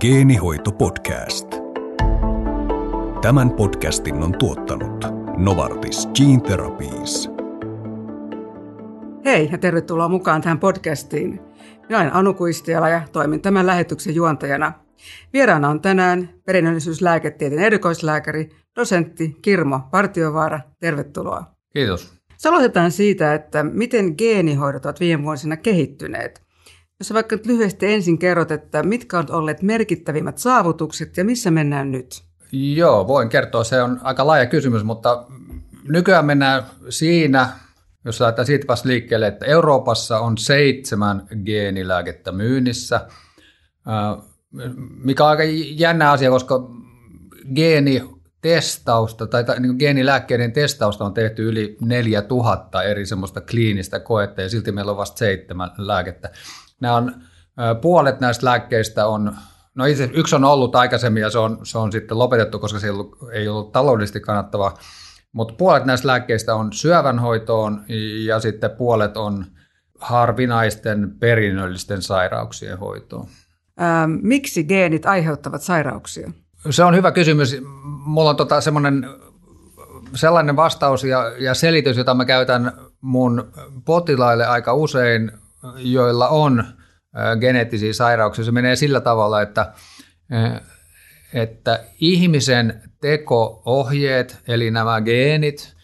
Geenihoitopodcast. Tämän podcastin on tuottanut Novartis Gene Therapies. Hei ja tervetuloa mukaan tähän podcastiin. Minä olen Anu Kuistiala ja toimin tämän lähetyksen juontajana. Vieraana on tänään perinnöllisyyslääketieteen erikoislääkäri, dosentti Kirmo Partiovaara. Tervetuloa. Kiitos. Aloitetaan siitä, että miten geenihoidot ovat viime vuosina kehittyneet. Jos vaikka nyt lyhyesti ensin kerrot, että mitkä ovat olleet merkittävimmät saavutukset ja missä mennään nyt? Joo, voin kertoa. Se on aika laaja kysymys, mutta nykyään mennään siinä, jos lähdetään siitä vasta liikkeelle, että Euroopassa on 7 geenilääkettä myynnissä, mikä on aika jännä asia, koska geenitestausta tai geenilääkkeiden testausta on tehty yli 4000 eri semmoista kliinistä koetta ja silti meillä on vasta 7 lääkettä. Nämä on, puolet näistä lääkkeistä on, no itse yksi on ollut aikaisemmin ja se on sitten lopetettu, koska se ei ollut taloudellisesti kannattava, mutta puolet näistä lääkkeistä on syövänhoitoon ja sitten puolet on harvinaisten perinnöllisten sairauksien hoitoon. Miksi geenit aiheuttavat sairauksia? Se on hyvä kysymys. Mulla on sellainen vastaus ja selitys, jota mä käytän mun potilaille aika usein, joilla on geneettisiä sairauksia. Se menee sillä tavalla, että ihmisen teko-ohjeet, eli nämä geenit,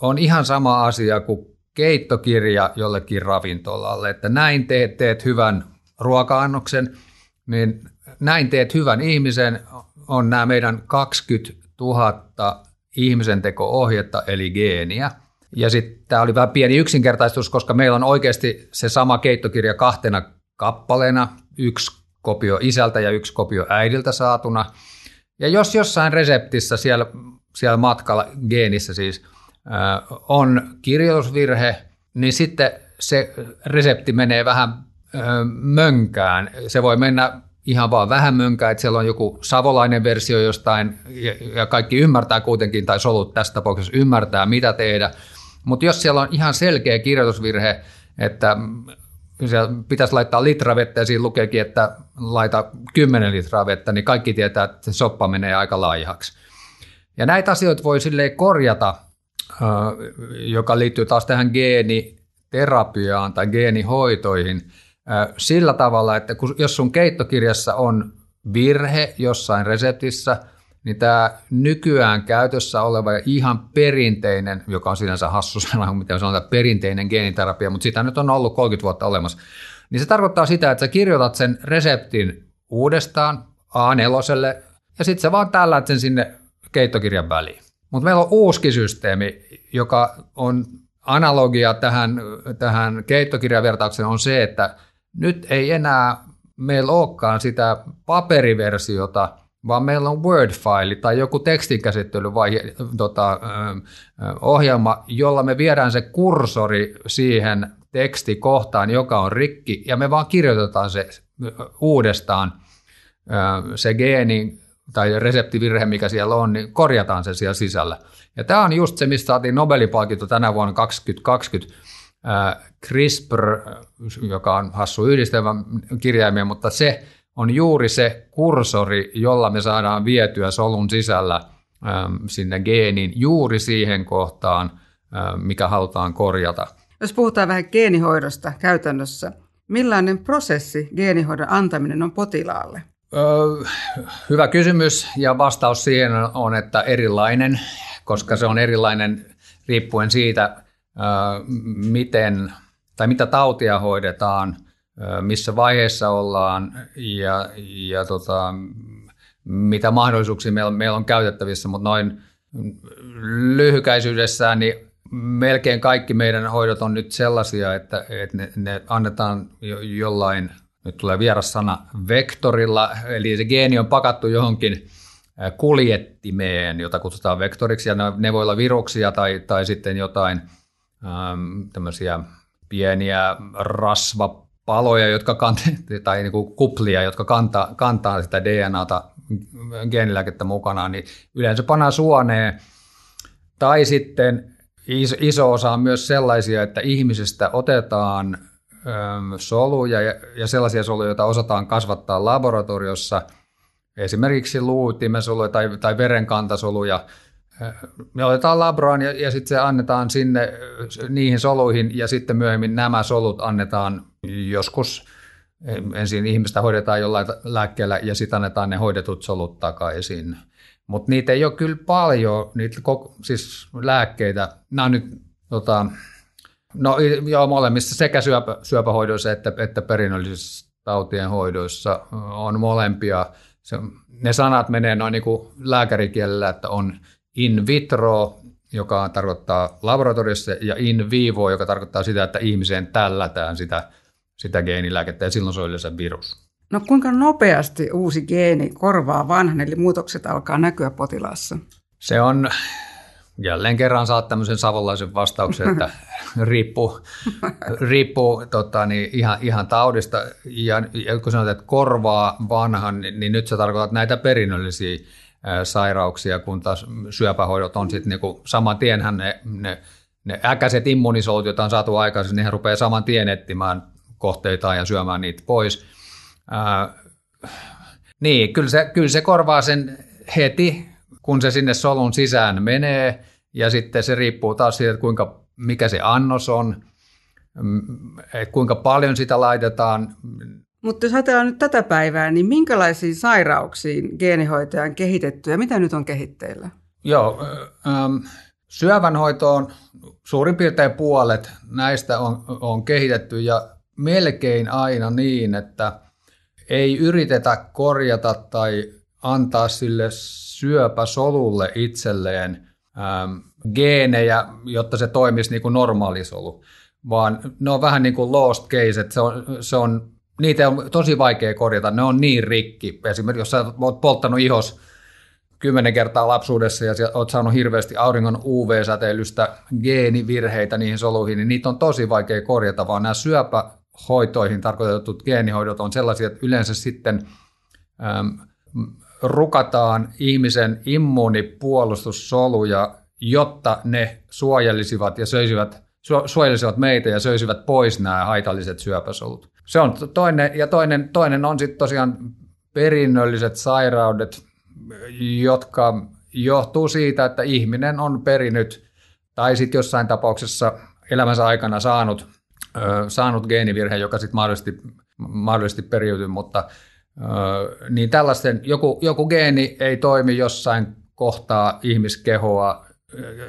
on ihan sama asia kuin keittokirja jollekin ravintolalle. Että näin teet hyvän ruoka-annoksen, niin näin teet hyvän ihmisen, on nämä meidän 20 000 ihmisen teko-ohjetta, eli geeniä. Ja sitten tämä oli vähän pieni yksinkertaistus, koska meillä on oikeasti se sama keittokirja 2 kappaleena, 1 kopio isältä ja 1 kopio äidiltä saatuna. Ja jos jossain reseptissä siellä matkalla, geenissä siis, on kirjoitusvirhe, niin sitten se resepti menee vähän mönkään. Se voi mennä ihan vaan vähän mönkään, että siellä on joku savolainen versio jostain, ja kaikki ymmärtää kuitenkin, tai solut tässä tapauksessa ymmärtää, mitä tehdä. Mutta jos siellä on ihan selkeä kirjoitusvirhe, että siellä pitäisi laittaa litra vettä, ja siinä lukeekin, että laita 10 litraa vettä, niin kaikki tietää, että se soppa menee aika laihaksi. Ja näitä asioita voi silleen korjata, joka liittyy taas tähän geeniterapiaan tai geenihoitoihin, sillä tavalla, että jos sun keittokirjassa on virhe jossain reseptissä, niin tämä nykyään käytössä oleva ja ihan perinteinen, joka on sinänsä hassu sana, mitä sanotaan, perinteinen geeniterapia, mutta sitä nyt on ollut 30 vuotta olemassa, niin se tarkoittaa sitä, että sä kirjoitat sen reseptin uudestaan A4:lle ja sitten sä vaan tällät sen sinne keittokirjan väliin. Mutta meillä on uusikin systeemi, joka on analogia tähän keittokirjavertaukseen on se, että nyt ei enää meillä olekaan sitä paperiversiota, vaan meillä on Word-faili tai joku tekstinkäsittelyvaihe, ohjelma, jolla me viedään se kursori siihen tekstikohtaan, joka on rikki, ja me vaan kirjoitetaan se uudestaan, se geeni tai reseptivirhe, mikä siellä on, niin korjataan se siellä sisällä. Ja tämä on just se, mistä saatiin Nobelin palkinto tänä vuonna 2020, CRISPR, joka on hassu yhdistelmä kirjaimia, mutta se on juuri se kursori, jolla me saadaan vietyä solun sisällä sinne geenin juuri siihen kohtaan, mikä halutaan korjata. Jos puhutaan vähän geenihoidosta käytännössä, millainen prosessi geenihoidon antaminen on potilaalle? Hyvä kysymys ja vastaus siihen on, että erilainen, koska se on erilainen riippuen siitä, miten tai mitä tautia hoidetaan, missä vaiheessa ollaan ja mitä mahdollisuuksia meillä on käytettävissä, mutta noin lyhykäisyydessään niin melkein kaikki meidän hoidot on nyt sellaisia, että ne annetaan jollain, nyt tulee vieras sana, vektorilla, eli se geeni on pakattu johonkin kuljettimeen, jota kutsutaan vektoriksi, ja ne voi olla viruksia tai sitten jotain tämmöisiä pieniä rasvapaloja, jotka tai niin kuin kuplia, jotka kantaa sitä DNAta geenilääkettä mukanaan, niin yleensä pannaan suoneen, tai sitten iso osa on myös sellaisia, että ihmisestä otetaan soluja ja sellaisia soluja, joita osataan kasvattaa laboratoriossa, esimerkiksi luutimensoluja tai verenkantasoluja. Me otetaan labraan ja sitten se annetaan sinne niihin soluihin ja sitten myöhemmin nämä solut annetaan joskus. Ensin ihmistä hoidetaan jollain lääkkeellä ja sitten annetaan ne hoidetut solut takaisin. Mutta niitä ei ole kyllä paljon, niitä siis lääkkeitä. Nämä on nyt molemmissa sekä syöpähoidoissa että perinnöllisissä tautien hoidoissa on molempia. Ne sanat menee noin niin kuin lääkärikielellä, että on in vitro, joka tarkoittaa laboratoriossa, ja in vivo, joka tarkoittaa sitä, että ihmiseen tällätään sitä geenilääkettä, ja silloin se on yleensä virus. No kuinka nopeasti uusi geeni korvaa vanhan, eli muutokset alkaa näkyä potilaassa? Se on, jälleen kerran saat tämmöisen savolaisen vastauksen, että riippuu ihan taudista. Ja kun sanotaan, että korvaa vanhan, niin nyt sä tarkoitat näitä perinnöllisiä sairauksia, kun taas syöpähoidot on sitten niinku saman tienhän ne äkäiset immunisolut, joita on saatu aikaisemmin, nehän rupeaa saman tien etsimään kohteitaan ja syömään niitä pois. Niin, kyllä se korvaa sen heti, kun se sinne solun sisään menee, ja sitten se riippuu taas siitä, että mikä se annos on, kuinka paljon sitä laitetaan. Mutta jos ajatellaan nyt tätä päivää, niin minkälaisiin sairauksiin geenihoitoja on kehitetty ja mitä nyt on kehitteillä? Joo, syövänhoitoon suurin piirtein puolet näistä on kehitetty ja melkein aina niin, että ei yritetä korjata tai antaa sille syöpäsolulle itselleen geenejä, jotta se toimisi niin kuin normaalisolu, vaan ne on vähän niin kuin lost case, että niitä on tosi vaikea korjata, ne on niin rikki. Esimerkiksi jos sä oot polttanut ihos 10 kertaa lapsuudessa ja oot saanut hirveästi auringon UV-säteilystä geenivirheitä niihin soluihin, niin niitä on tosi vaikea korjata, vaan nämä syöpähoitoihin tarkoitetut geenihoidot on sellaisia, että yleensä sitten rukataan ihmisen immuunipuolustussoluja, jotta ne suojelisivat meitä ja söisivät pois nämä haitalliset syöpäsolut. Se on toinen on sitten tosiaan perinnölliset sairaudet, jotka johtuu siitä, että ihminen on perinnyt tai sitten jossain tapauksessa elämänsä aikana saanut geenivirheen, joka sitten mahdollisesti periytyy, mutta niin tällaisten joku geeni ei toimi jossain kohtaa ihmiskehoa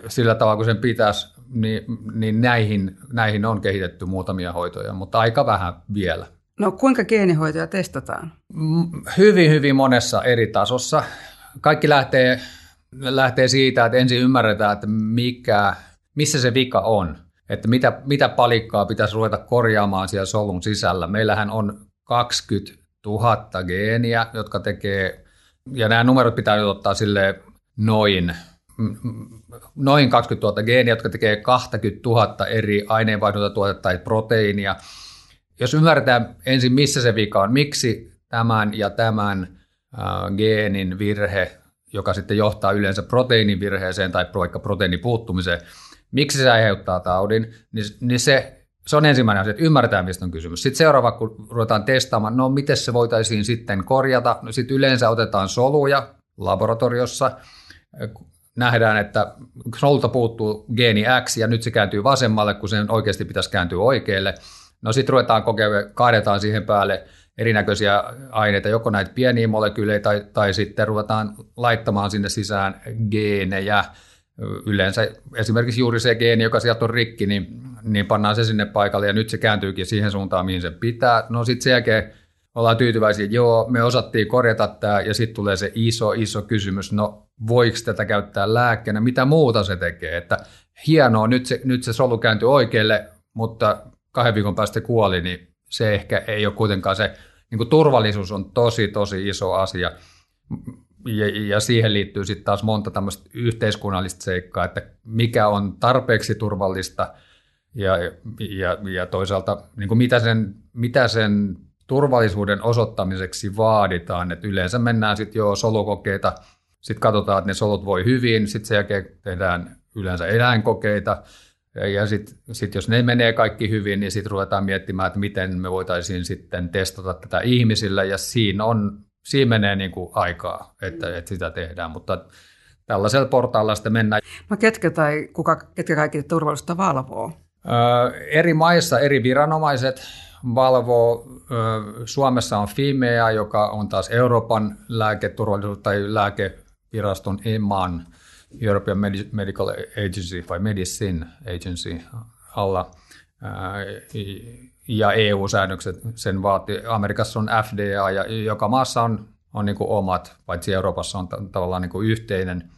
sillä tavalla, kun sen pitäisi, niin näihin on kehitetty muutamia hoitoja, mutta aika vähän vielä. No kuinka geenihoitoja testataan? Hyvin, hyvin monessa eri tasossa. Kaikki lähtee siitä, että ensin ymmärretään, että missä se vika on, että mitä palikkaa pitäisi ruveta korjaamaan siellä solun sisällä. Meillähän on 20 000 geeniä, jotka tekee, ja nämä numerot pitää ottaa silleen noin 20 000 geeniä, jotka tekee 20 000 eri aineenvaihduntatuotetta tai proteiinia. Jos ymmärretään ensin, missä se vika on, miksi tämän ja tämän geenin virhe, joka sitten johtaa yleensä proteiinin virheeseen tai vaikka proteiinin puuttumiseen, miksi se aiheuttaa taudin, niin se on ensimmäinen asia, että ymmärretään, mistä on kysymys. Sitten seuraava, kun ruvetaan testaamaan, miten se voitaisiin sitten korjata. No, sitten yleensä otetaan soluja laboratoriossa, nähdään, että solulta puuttuu geeni X ja nyt se kääntyy vasemmalle, kun sen oikeasti pitäisi kääntyä oikealle. No sitten ruvetaan kaadetaan siihen päälle erinäköisiä aineita, joko näitä pieniä molekyyleja tai sitten ruvetaan laittamaan sinne sisään geenejä. Yleensä esimerkiksi juuri se geeni, joka sieltä on rikki, niin pannaan se sinne paikalle ja nyt se kääntyykin siihen suuntaan, mihin se pitää. No sitten sen jälkeen ollaan tyytyväisiä, että joo, me osattiin korjata tämä ja sitten tulee se iso kysymys, voiko tätä käyttää lääkkeenä, mitä muuta se tekee, että hienoa, nyt se solu kääntyi oikealle, mutta 2 viikon päästä kuoli, niin se ehkä ei ole kuitenkaan se, niin kuin turvallisuus on tosi iso asia ja siihen liittyy sitten taas monta tämmöistä yhteiskunnallista seikkaa, että mikä on tarpeeksi turvallista ja toisaalta niin kuin mitä sen turvallisuuden osoittamiseksi vaaditaan, että yleensä mennään sitten jo solukokeita. Sitten katsotaan, että ne solut voi hyvin, sitten sen jälkeen tehdään yleensä eläinkokeita ja sitten jos ne menee kaikki hyvin, niin sitten ruvetaan miettimään, että miten me voitaisiin sitten testata tätä ihmisillä ja siinä on siinä menee niin kuin aikaa, että sitä tehdään, mutta tällaisella portaalla sitten mennään. No ketkä kaikki turvallisuutta valvoo? Eri maissa eri viranomaiset valvoo. Suomessa on FIMEA, joka on taas Euroopan lääketurvallisuus- tai lääkeviraston EMAn, European Medical Agency vai Medicine Agency alla. Ja EU-säännökset sen vaatii. Amerikassa on FDA ja joka maassa on niin kuin omat, paitsi Euroopassa on tavallaan niin kuin yhteinen.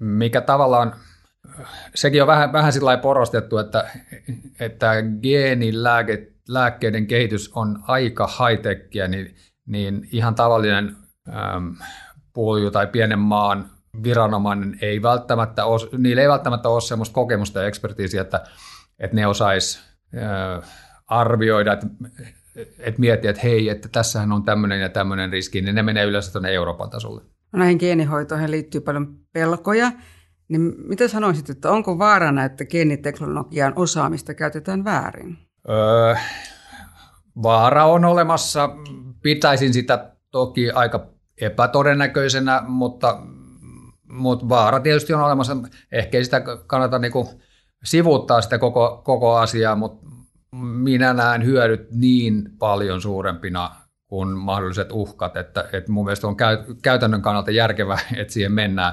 Mikä tavallaan, sekin on vähän sillä lailla porostettu, että geenilääkkeiden kehitys on aika high-techia, niin ihan tavallinen puolue tai pienen maan viranomainen ei välttämättä ole semmoista kokemusta ja ekspertiisiä, että ne osaisi arvioida, että miettiä, että hei, että tässähän on tämmöinen ja tämmöinen riski, niin ne menee yleensä tuonne Euroopan tasolle. Näihin geenihoitoihin liittyy paljon pelkoja. Niin mitä sanoisit, että onko vaarana, että geeniteknologian osaamista käytetään väärin? Vaara on olemassa. Pitäisin sitä toki aika epätodennäköisenä, mutta vaara tietysti on olemassa. Ehkä ei sitä kannata niinku sivuuttaa sitä koko asiaa, mutta minä näen hyödyt niin paljon suurempina kuin mahdolliset uhkat, että mun mielestä on käytännön kannalta järkevää, että siihen mennään.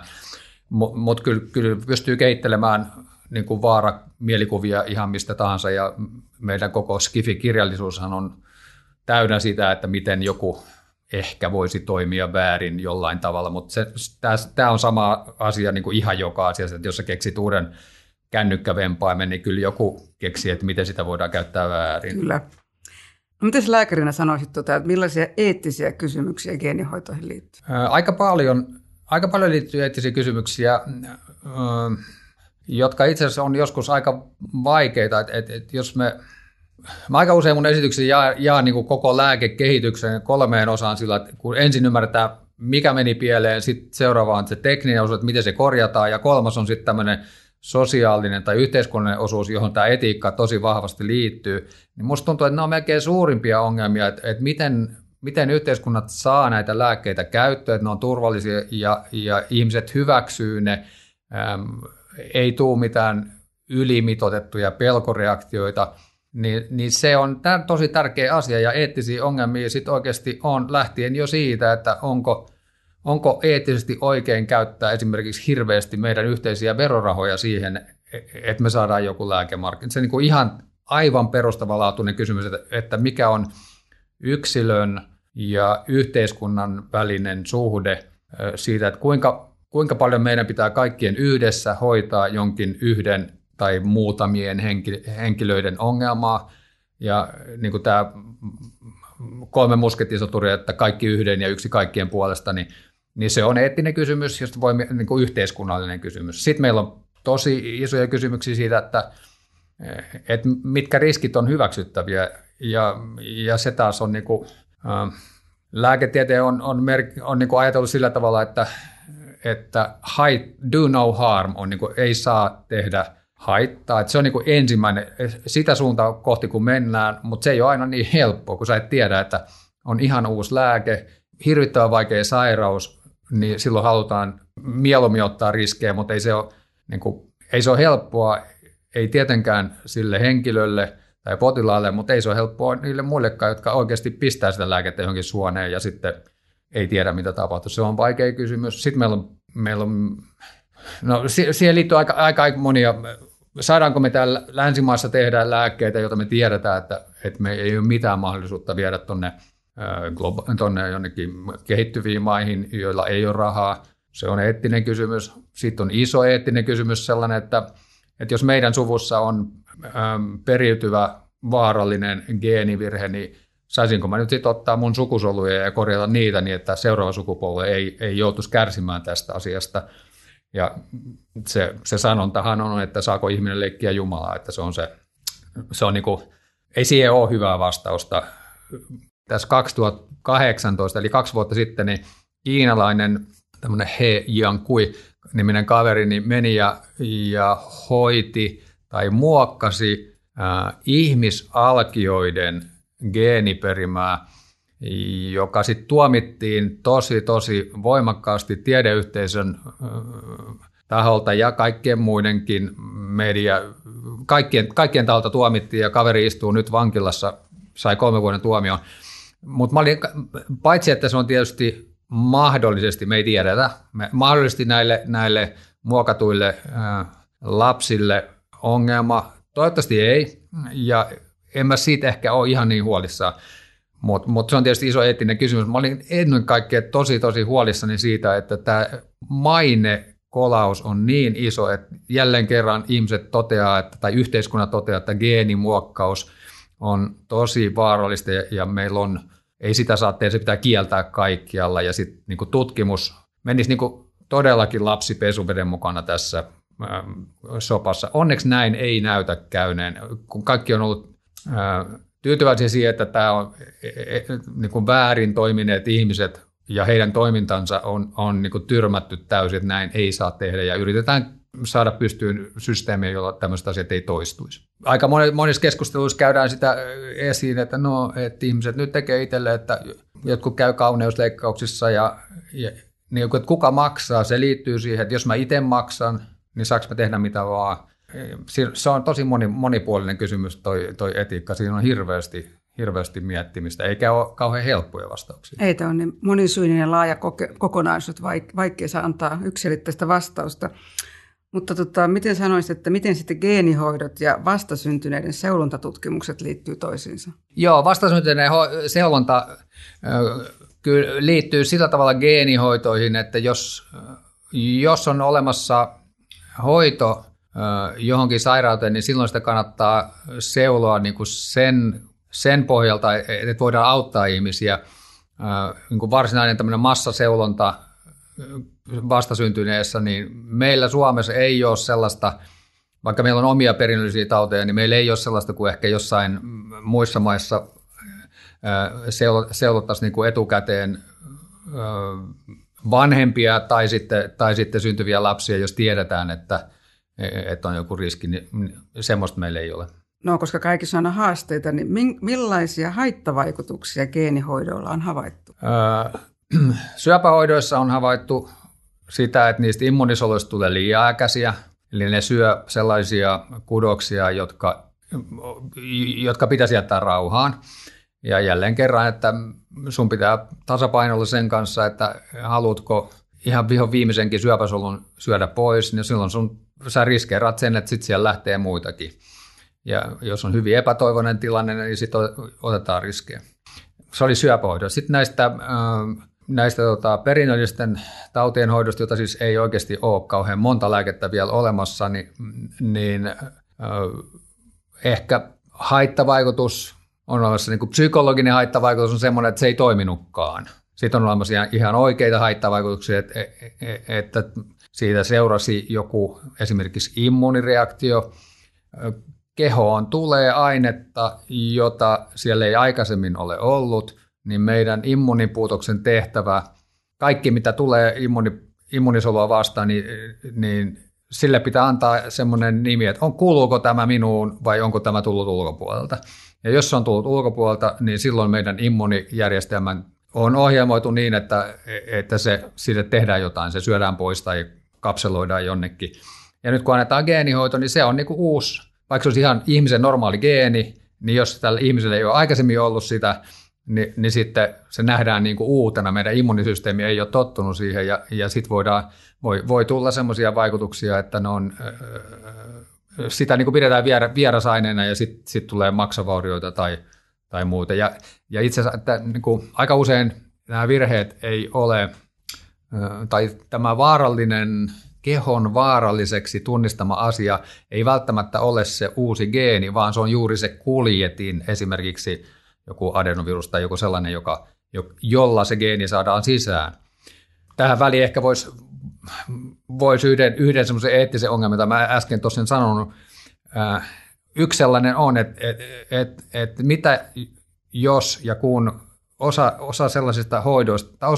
Mutta kyllä pystyy kehittelemään niin kuin vaaramielikuvia ihan mistä tahansa, ja meidän koko Skifi-kirjallisuushan on täynnä sitä, että miten joku ehkä voisi toimia väärin jollain tavalla, mutta tämä on sama asia niin kuin ihan joka asiassa, että jos sä keksit uuden kännykkävempaimen, niin kyllä joku keksii, että miten sitä voidaan käyttää väärin. Kyllä. No, miten lääkärinä sanoisit, että millaisia eettisiä kysymyksiä geenihoitoihin liittyy? Aika paljon liittyy eettisiä kysymyksiä, jotka itse asiassa on joskus aika vaikeita. Et jos mä aika usein mun esitykseni jaan niin kuin koko lääkekehityksen kolmeen osaan sillä, että kun ensin ymmärtää, mikä meni pieleen, sitten seuraava on se tekninen osuus, että miten se korjataan, ja kolmas on sitten tämmöinen sosiaalinen tai yhteiskunnallinen osuus, johon tämä etiikka tosi vahvasti liittyy, niin musta tuntuu, että ne on melkein suurimpia ongelmia, että miten yhteiskunnat saa näitä lääkkeitä käyttöön, että ne on turvallisia ja ihmiset hyväksyy ne, ei tule mitään ylimitoitettuja pelkoreaktioita, niin se on tosi tärkeä asia, ja eettisiä ongelmia sitten oikeasti on lähtien jo siitä, että onko eettisesti oikein käyttää esimerkiksi hirveästi meidän yhteisiä verorahoja siihen, että me saadaan joku lääkemarkkina. Se on niin kuin ihan aivan perustavanlaatuinen kysymys, että mikä on yksilön ja yhteiskunnan välinen suhde siitä, että kuinka paljon meidän pitää kaikkien yhdessä hoitaa jonkin yhden tai muutamien henkilöiden ongelmaa. Ja niin kuin tämä 3 muskettisoturia, että kaikki yhden ja yksi kaikkien puolesta, niin se on eettinen kysymys, josta voi niin kuin yhteiskunnallinen kysymys. Sitten meillä on tosi isoja kysymyksiä siitä, että mitkä riskit on hyväksyttäviä, ja se taas on niin kuin, lääketieteen on niin kuin ajatellut sillä tavalla, että do no harm on niin kuin, ei saa tehdä haittaa. Että se on niin kuin ensimmäinen, sitä suuntaa kohti kun mennään, mutta se ei ole aina niin helppoa, kun sä et tiedä, että on ihan uusi lääke, hirvittävän vaikea sairaus, niin silloin halutaan mieluummin ottaa riskejä, mutta ei se ole helppoa, ei tietenkään sille henkilölle tai potilaalle, mutta ei se ole helppoa niille muillekaan, jotka oikeasti pistää sitä lääkettä johonkin suoneen ja sitten ei tiedä, mitä tapahtuu. Se on vaikea kysymys. Sitten meillä on no, siihen liittyy aika monia. Saadaanko me täällä länsimaissa tehdä lääkkeitä, joita me tiedetään, että me ei ole mitään mahdollisuutta viedä tuonne jonnekin kehittyviin maihin, joilla ei ole rahaa. Se on eettinen kysymys. Sitten on iso eettinen kysymys sellainen, että jos meidän suvussa on periytyvä vaarallinen geenivirhe, niin saisinko mä nyt sitten ottaa mun sukusoluja ja korjata niitä niin, että seuraava sukupolvi ei joutuisi kärsimään tästä asiasta. Ja se sanontahan on, että saako ihminen leikkiä Jumalaa, että se on niin kuin, ei siihen ole hyvää vastausta. Tässä 2018, eli 2 vuotta sitten, niin kiinalainen tämmöinen He Jiankui -niminen kaveri niin meni ja hoiti tai muokkasi ihmisalkioiden geeniperimää, joka sitten tuomittiin tosi voimakkaasti tiedeyhteisön taholta ja kaikkien muidenkin media, kaikkien taholta tuomittiin, ja kaveri istuu nyt vankilassa, sai 3 vuoden tuomion. Mutta paitsi, että se on tietysti mahdollisesti, me ei tiedetä, mahdollisesti näille muokatuille lapsille ongelma, toivottavasti ei, ja en mä siitä ehkä ole ihan niin huolissaan. Mutta se on tietysti iso eettinen kysymys. Mä olin ennen kaikkea tosi huolissani siitä, että tämä mainekolaus on niin iso, että jälleen kerran ihmiset toteaa, tai yhteiskunta toteaa, että geenimuokkaus on tosi vaarallista ja meillä on, ei sitä saa tehdä, se pitää kieltää kaikkialla. Ja sitten niinku tutkimus menisi niinku todellakin lapsi pesuveden mukana tässä sopassa. Onneksi näin ei näytä käyneen, kun kaikki on ollut tyytyväisiä siihen, että tämä on niin kuin väärin toimineet ihmiset ja heidän toimintansa on niin kuin tyrmätty täysin, että näin ei saa tehdä ja yritetään saada pystyyn systeemiä, jolla tämmöiset asiat ei toistuisi. Aika monissa keskusteluissa käydään sitä esiin, että no, että ihmiset nyt tekee itselle, että jotkut käy kauneusleikkauksissa ja niin kuin, että kuka maksaa, se liittyy siihen, että jos mä itse maksan, niin saanko mä tehdä mitä vaan. Se on tosi monipuolinen kysymys toi etiikka. Siinä on hirveästi miettimistä, eikä ole kauhean helppoja vastauksia. Ei, tämä on niin monisuinen ja laaja kokonaisuus, vaikea saa antaa yksiselitteistä vastausta. Mutta miten sanoisit, että miten sitten geenihoidot ja vastasyntyneiden seulontatutkimukset liittyy toisiinsa? Joo, vastasyntyneiden seulonta liittyy sillä tavalla geenihoitoihin, että jos on olemassa hoito johonkin sairauteen, niin silloin sitä kannattaa seuloa niin kuin sen pohjalta, että voidaan auttaa ihmisiä. Niin kuin varsinainen tämmöinen massaseulonta vastasyntyneessä, niin meillä Suomessa ei ole sellaista, vaikka meillä on omia perinnöllisiä tauteja, niin meillä ei ole sellaista kuin ehkä jossain muissa maissa seulottaisiin niin kuin etukäteen vanhempia tai sitten syntyviä lapsia, jos tiedetään, että on joku riski, niin semmoista meillä ei ole. No, koska kaikissa on aina haasteita, niin millaisia haittavaikutuksia geenihoidoilla on havaittu? Syöpähoidoissa on havaittu sitä, että niistä immuunisoluista tulee liian äkäisiä, eli ne syö sellaisia kudoksia, jotka pitäisi jättää rauhaan. Ja jälleen kerran, että sun pitää tasapainolla sen kanssa, että haluatko ihan vihon viimeisenkin syöpäsolun syödä pois, niin silloin sä riskeerat sen, että sitten siellä lähtee muitakin. Ja jos on hyvin epätoivoinen tilanne, niin sitten otetaan riskejä. Se oli syöpähoido. Sitten näistä perinnöllisten tautien hoidosta, jota siis ei oikeasti ole kauhean monta lääkettä vielä olemassa, ehkä haittavaikutus on olemassa, niin kuin psykologinen haittavaikutus on semmoinen, että se ei toiminutkaan. Sitten on olemassa ihan oikeita haittavaikutuksia, että siitä seurasi joku esimerkiksi immuunireaktio. Kehoon tulee ainetta, jota siellä ei aikaisemmin ole ollut, niin meidän immuunipuutoksen tehtävä, kaikki mitä tulee immuunisolua vastaan, niin sille pitää antaa semmoinen nimi, että kuuluuko tämä minuun vai onko tämä tullut ulkopuolelta. Ja jos se on tullut ulkopuolelta, niin silloin meidän immuunijärjestelmän on ohjelmoitu niin, että sille tehdään jotain, se syödään pois tai kapseloidaan jonnekin. Ja nyt kun annetaan geenihoito, niin se on niinku uusi, vaikka se olisi ihan ihmisen normaali geeni, niin jos tällä ihmisellä ei ole aikaisemmin ollut sitä, niin sitten se nähdään niinku uutena. Meidän immunisysteemi ei ole tottunut siihen ja sitten voi tulla sellaisia vaikutuksia, että ne on, sitä niinku pidetään vierasaineena ja sitten tulee maksavaurioita tai muuta. Ja itse asiassa että, niin kuin aika usein nämä virheet ei ole, tai tämä vaarallinen, kehon vaaralliseksi tunnistama asia ei välttämättä ole se uusi geeni, vaan se on juuri se kuljetin, esimerkiksi joku adenovirus tai joku sellainen, jolla se geeni saadaan sisään. Tähän väliin ehkä voisi yhden semmoisen eettisen ongelman, jota mä äsken tosiaan sanonut. Yksi sellainen on, että mitä jos ja kun osa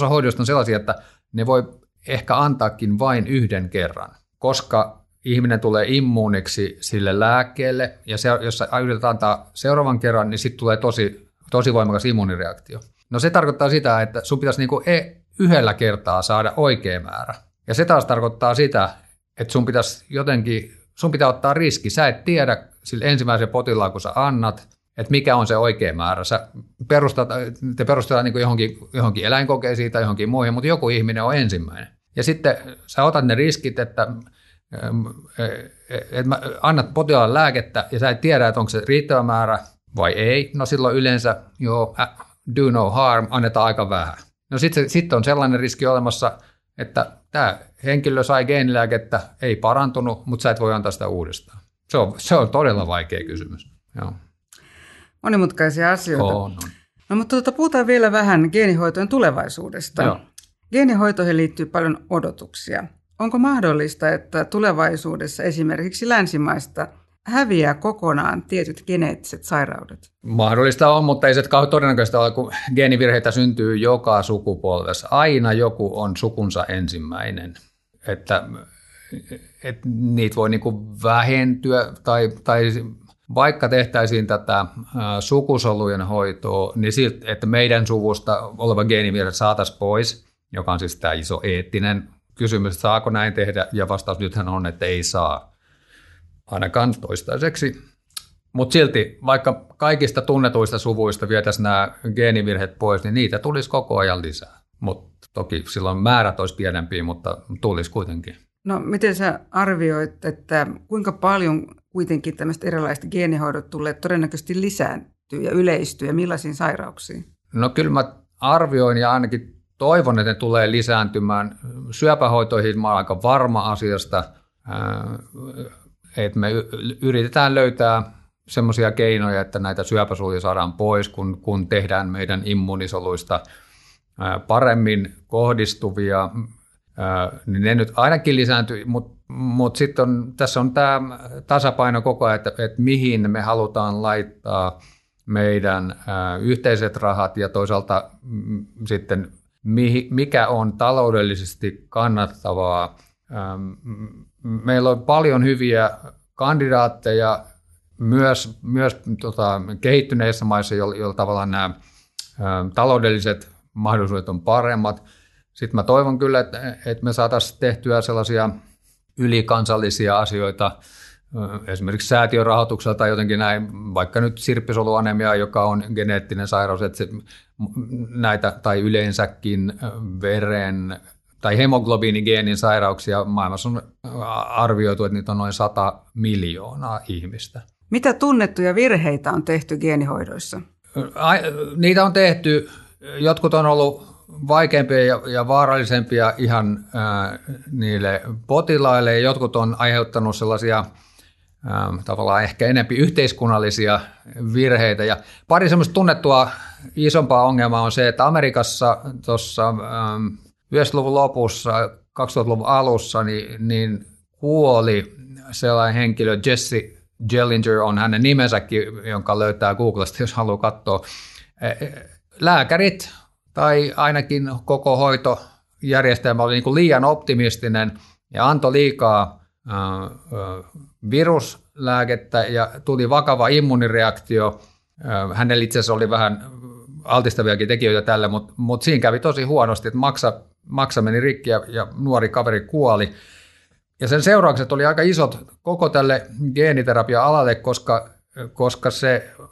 hoidoista on sellaisia, että ne voi ehkä antaakin vain yhden kerran, koska ihminen tulee immuuniksi sille lääkkeelle, ja jos yritetään antaa seuraavan kerran, niin sitten tulee tosi voimakas immuunireaktio. No se tarkoittaa sitä, että sun pitäisi niinku yhdellä kertaa saada oikea määrä. Ja se taas tarkoittaa sitä, että sun pitäisi jotenkin, sun pitää ottaa riski. Sä et tiedä sillä ensimmäisen potilaan, kun sä annat, että mikä on se oikea määrä. Te perustetaan niin johonkin eläinkokeisiin tai johonkin muihin, mutta joku ihminen on ensimmäinen. Ja sitten sä otat ne riskit, että annat potilaalle lääkettä ja sä et tiedä, että onko se riittävä määrä vai ei. No silloin yleensä, do no harm, annetaan aika vähän. No sitten sit on sellainen riski olemassa, että tämä henkilö sai geenilääkettä, ei parantunut, mutta sä et voi antaa sitä uudestaan. Se on todella vaikea kysymys. Joo. Monimutkaisia asioita. No, mutta puhutaan vielä vähän geenihoitojen tulevaisuudesta. Joo. Geenihoitoihin liittyy paljon odotuksia. Onko mahdollista, että tulevaisuudessa esimerkiksi länsimaista häviää kokonaan tietyt geneettiset sairaudet? Mahdollista on, mutta ei se todennäköistä ole, kun geenivirheitä syntyy joka sukupolvessa. Aina joku on sukunsa ensimmäinen. Että niitä voi niinku vähentyä tai vaikka tehtäisiin tätä sukusolujen hoitoa, niin silti, että meidän suvusta oleva geenivirhe saataisiin pois, joka on siis tämä iso eettinen kysymys, että saako näin tehdä, ja vastaus nythän on, että ei saa, ainakaan toistaiseksi. Mutta silti, vaikka kaikista tunnetuista suvuista vietäisiin nämä geenivirheet pois, niin niitä tulisi koko ajan lisää. Mutta toki silloin määrät olisi pienempiä, mutta tulisi kuitenkin. No miten sä arvioit, että kuinka paljon kuitenkin tämmöiset erilaiset geenihoidot tulee todennäköisesti lisääntyy ja yleistyy ja millaisiin sairauksiin? No kyllä mä arvioin ja ainakin toivon, että ne tulee lisääntymään. Syöpähoitoihin mä olen aika varma asiasta, että me yritetään löytää semmoisia keinoja, että näitä syöpäsoluja saadaan pois, kun tehdään meidän immuunisoluista paremmin kohdistuvia. Niin ne nyt ainakin lisääntyy, mutta sitten tässä on tämä tasapaino koko ajan, että mihin me halutaan laittaa meidän yhteiset rahat ja toisaalta sitten mikä on taloudellisesti kannattavaa. Meillä on paljon hyviä kandidaatteja myös kehittyneissä maissa, joilla tavallaan nämä taloudelliset mahdollisuudet on paremmat. Sitten mä toivon kyllä, että me saataisiin tehtyä sellaisia ylikansallisia asioita, esimerkiksi säätiörahoituksella tai jotenkin näin, vaikka nyt sirppisoluanemia, joka on geneettinen sairaus, että näitä tai yleensäkin veren tai hemoglobiinigeenin sairauksia maailmassa on arvioitu, että niitä on noin 100 miljoonaa ihmistä. Mitä tunnettuja virheitä on tehty geenihoidoissa? Niitä on tehty, jotkut on ollut vaikeampia ja vaarallisempia ihan niille potilaille ja jotkut on aiheuttanut sellaisia tavallaan ehkä enemmän yhteiskunnallisia virheitä. Ja pari semmoista tunnettua isompaa ongelmaa on se, että Amerikassa tuossa 90-luvun lopussa, 2000-luvun alussa niin kuoli sellainen henkilö, Jesse Gellinger on hänen nimensäkin, jonka löytää Googlesta, jos haluaa katsoa. Lääkärit tai ainakin koko hoitojärjestelmä oli niin kuin liian optimistinen ja antoi liikaa viruslääkettä ja tuli vakava immunireaktio. Hänellä itse asiassa oli vähän altistaviakin tekijöitä tälle, mutta siinä kävi tosi huonosti, että maksa meni rikki ja nuori kaveri kuoli. Ja sen seuraukset oli aika isot koko tälle geeniterapia-alalle, koska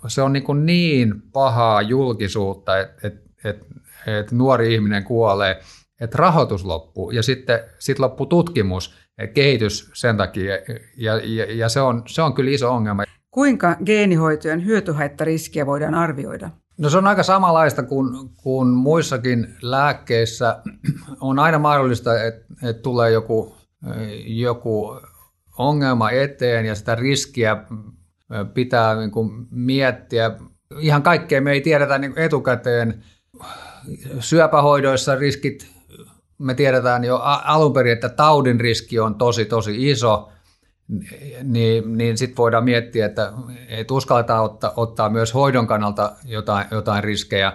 se on niin pahaa julkisuutta, että nuori ihminen kuolee, että rahoitus loppuu ja sitten loppuu tutkimus ja kehitys sen takia ja se on kyllä iso ongelma. Kuinka geenihoitojen hyötyhaittariskiä voidaan arvioida? No se on aika samanlaista kuin muissakin lääkkeissä. On aina mahdollista, että tulee joku ongelma eteen ja sitä riskiä pitää niin kuin miettiä. Ihan kaikkea me ei tiedetä niin kuin etukäteen. Syöpähoidoissa riskit, me tiedetään jo alun perin, että taudin riski on tosi, tosi iso, niin sitten voidaan miettiä, että uskalletaan ottaa myös hoidon kannalta jotain riskejä.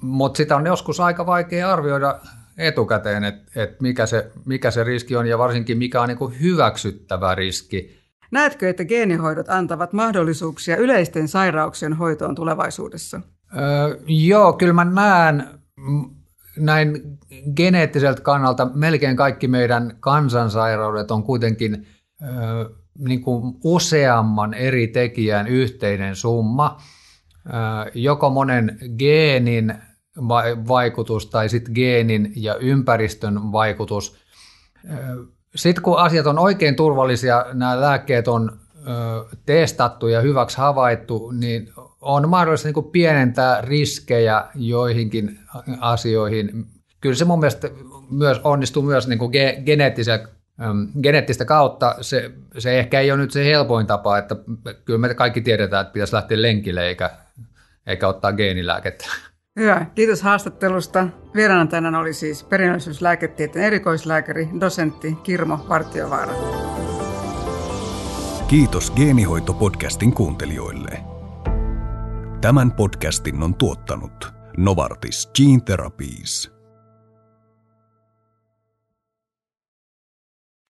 Mutta sitä on joskus aika vaikea arvioida etukäteen, että mikä se riski on ja varsinkin mikä on niinku hyväksyttävä riski. Näetkö, että geenihoidot antavat mahdollisuuksia yleisten sairauksien hoitoon tulevaisuudessa? Joo, kyllä mä näen näin geneettiseltä kannalta melkein kaikki meidän kansansairaudet on kuitenkin niin kuin useamman eri tekijän yhteinen summa, joko monen geenin vaikutus tai sitten geenin ja ympäristön vaikutus. Sitten kun asiat on oikein turvallisia, nämä lääkkeet on testattu ja hyväksi havaittu, niin on mahdollista niin kuin pienentää riskejä joihinkin asioihin. Kyllä se mun mielestä myös onnistuu myös niin kuin geneettistä kautta. Se ehkä ei ole nyt se helpoin tapa, että kyllä me kaikki tiedetään, että pitäisi lähteä lenkille eikä ottaa geenilääkettä. Hyvä, kiitos haastattelusta. Vieraana tänään oli siis perinnöllisyyslääketieteen erikoislääkäri, dosentti Kirmo Partiovaara. Kiitos Geenihoitopodcastin kuuntelijoille. Tämän podcastin on tuottanut Novartis Gene Therapies.